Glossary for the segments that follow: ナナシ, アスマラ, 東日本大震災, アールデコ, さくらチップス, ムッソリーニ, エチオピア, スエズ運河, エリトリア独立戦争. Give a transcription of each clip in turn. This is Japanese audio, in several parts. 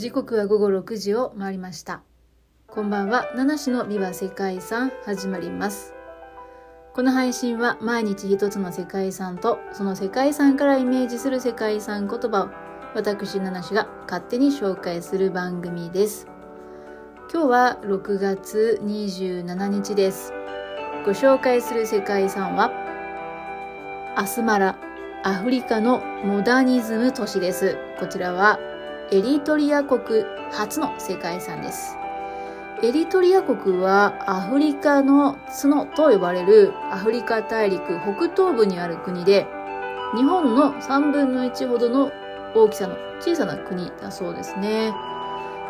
時刻は午後6時を回りました。こんばんは。ナナシのビバ世界遺産始まります。この配信は毎日一つの世界遺産とその世界遺産からイメージする世界遺産言葉を私ナナシが勝手に紹介する番組です。今日は6月27日です。ご紹介する世界遺産はアスマラ、アフリカのモダニズム都市です。こちらはエリトリア国初の世界遺産です。エリトリア国はアフリカの角と呼ばれるアフリカ大陸北東部にある国で、日本の3分の1ほどの大きさの小さな国だそうですね。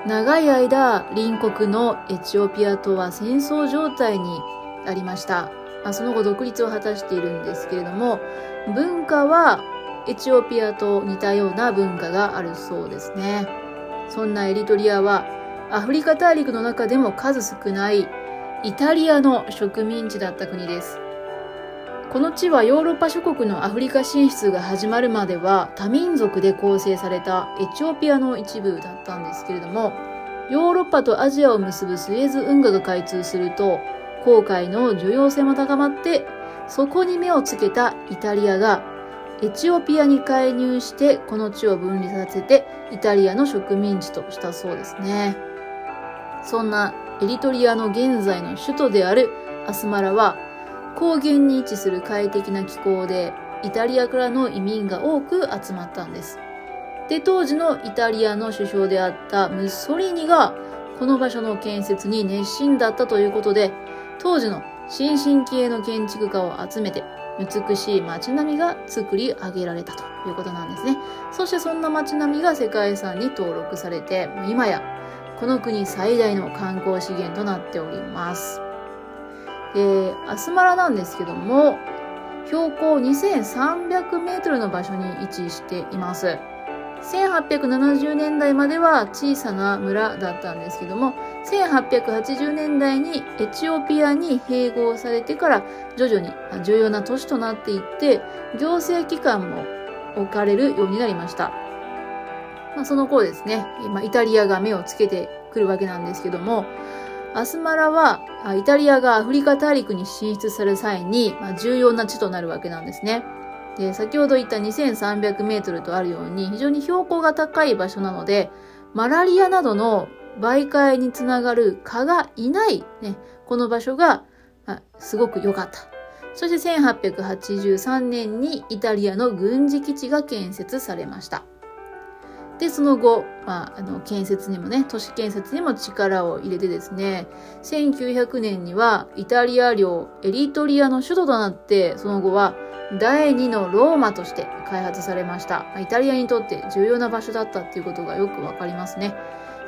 長い間隣国のエチオピアとは戦争状態にありました。その後独立を果たしているんですけれども、文化はエチオピアと似たような文化があるそうですね。そんなエリトリアはアフリカ大陸の中でも数少ないイタリアの植民地だった国です。この地はヨーロッパ諸国のアフリカ進出が始まるまでは多民族で構成されたエチオピアの一部だったんですけれども、ヨーロッパとアジアを結ぶスエズ運河が開通すると航海の重要性も高まって、そこに目をつけたイタリアがエチオピアに介入してこの地を分離させてイタリアの植民地としたそうですね。そんなエリトリアの現在の首都であるアスマラは高原に位置する快適な気候で、イタリアからの移民が多く集まったんです。で、当時のイタリアの首相であったムッソリーニがこの場所の建設に熱心だったということで、当時の新進気鋭の建築家を集めて美しい街並みが作り上げられたということなんですね。そしてそんな街並みが世界遺産に登録されて、今やこの国最大の観光資源となっております。アスマラなんですけども、標高 2300 メートルの場所に位置しています。1870年代までは小さな村だったんですけども、1880年代にエチオピアに併合されてから徐々に重要な都市となっていって、行政機関も置かれるようになりました。その頃ですね、イタリアが目をつけてくるわけなんですけども、アスマラはイタリアがアフリカ大陸に進出する際に重要な地となるわけなんですね。で、先ほど言った 2300 メートルとあるように非常に標高が高い場所なので、マラリアなどの媒介につながる蚊がいない、この場所がすごく良かった。そして1883年にイタリアの軍事基地が建設されました。で、その後、建設にも都市建設にも力を入れてですね、1900年にはイタリア領エリトリアの首都となって、その後は第2のローマとして開発されました。イタリアにとって重要な場所だったっていうことがよくわかりますね。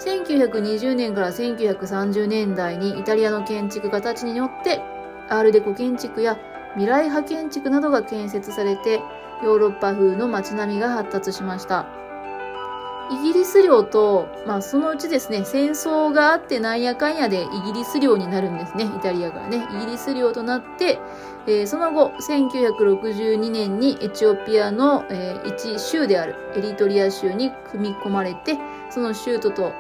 1920年から1930年代にイタリアの建築家たちによってアールデコ建築や未来派建築などが建設されて、ヨーロッパ風の街並みが発達しました。イギリス領と、そのうちですね、戦争があってなんやかんやでイギリス領になるんですね。イタリアがイギリス領となって、その後1962年にエチオピアの、一州であるエリトリア州に組み込まれて、その州都と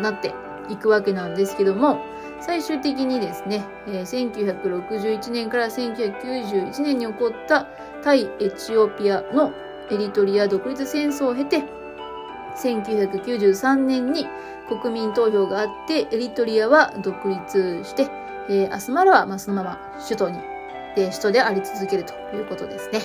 なっていくわけなんですけども、最終的にですね、1961年から1991年に起こった対エチオピアのエリトリア独立戦争を経て、1993年に国民投票があってエリトリアは独立して、アスマラはそのまま首都であり続けるということですね。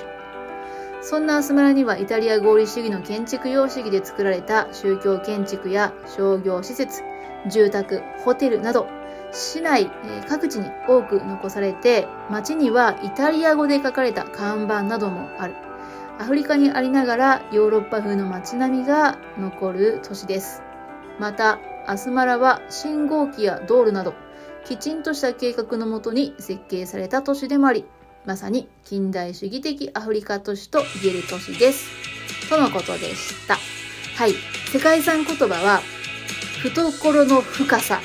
そんなアスマラにはイタリア合理主義の建築様式で作られた宗教建築や商業施設、住宅、ホテルなど市内各地に多く残されて、街にはイタリア語で書かれた看板などもある。アフリカにありながらヨーロッパ風の街並みが残る都市です。またアスマラは信号機や道路などきちんとした計画のもとに設計された都市でもあり、まさに近代主義的アフリカ都市と言える都市ですとのことでした。世界遺産言葉は懐の深さ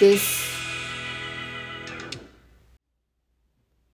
です。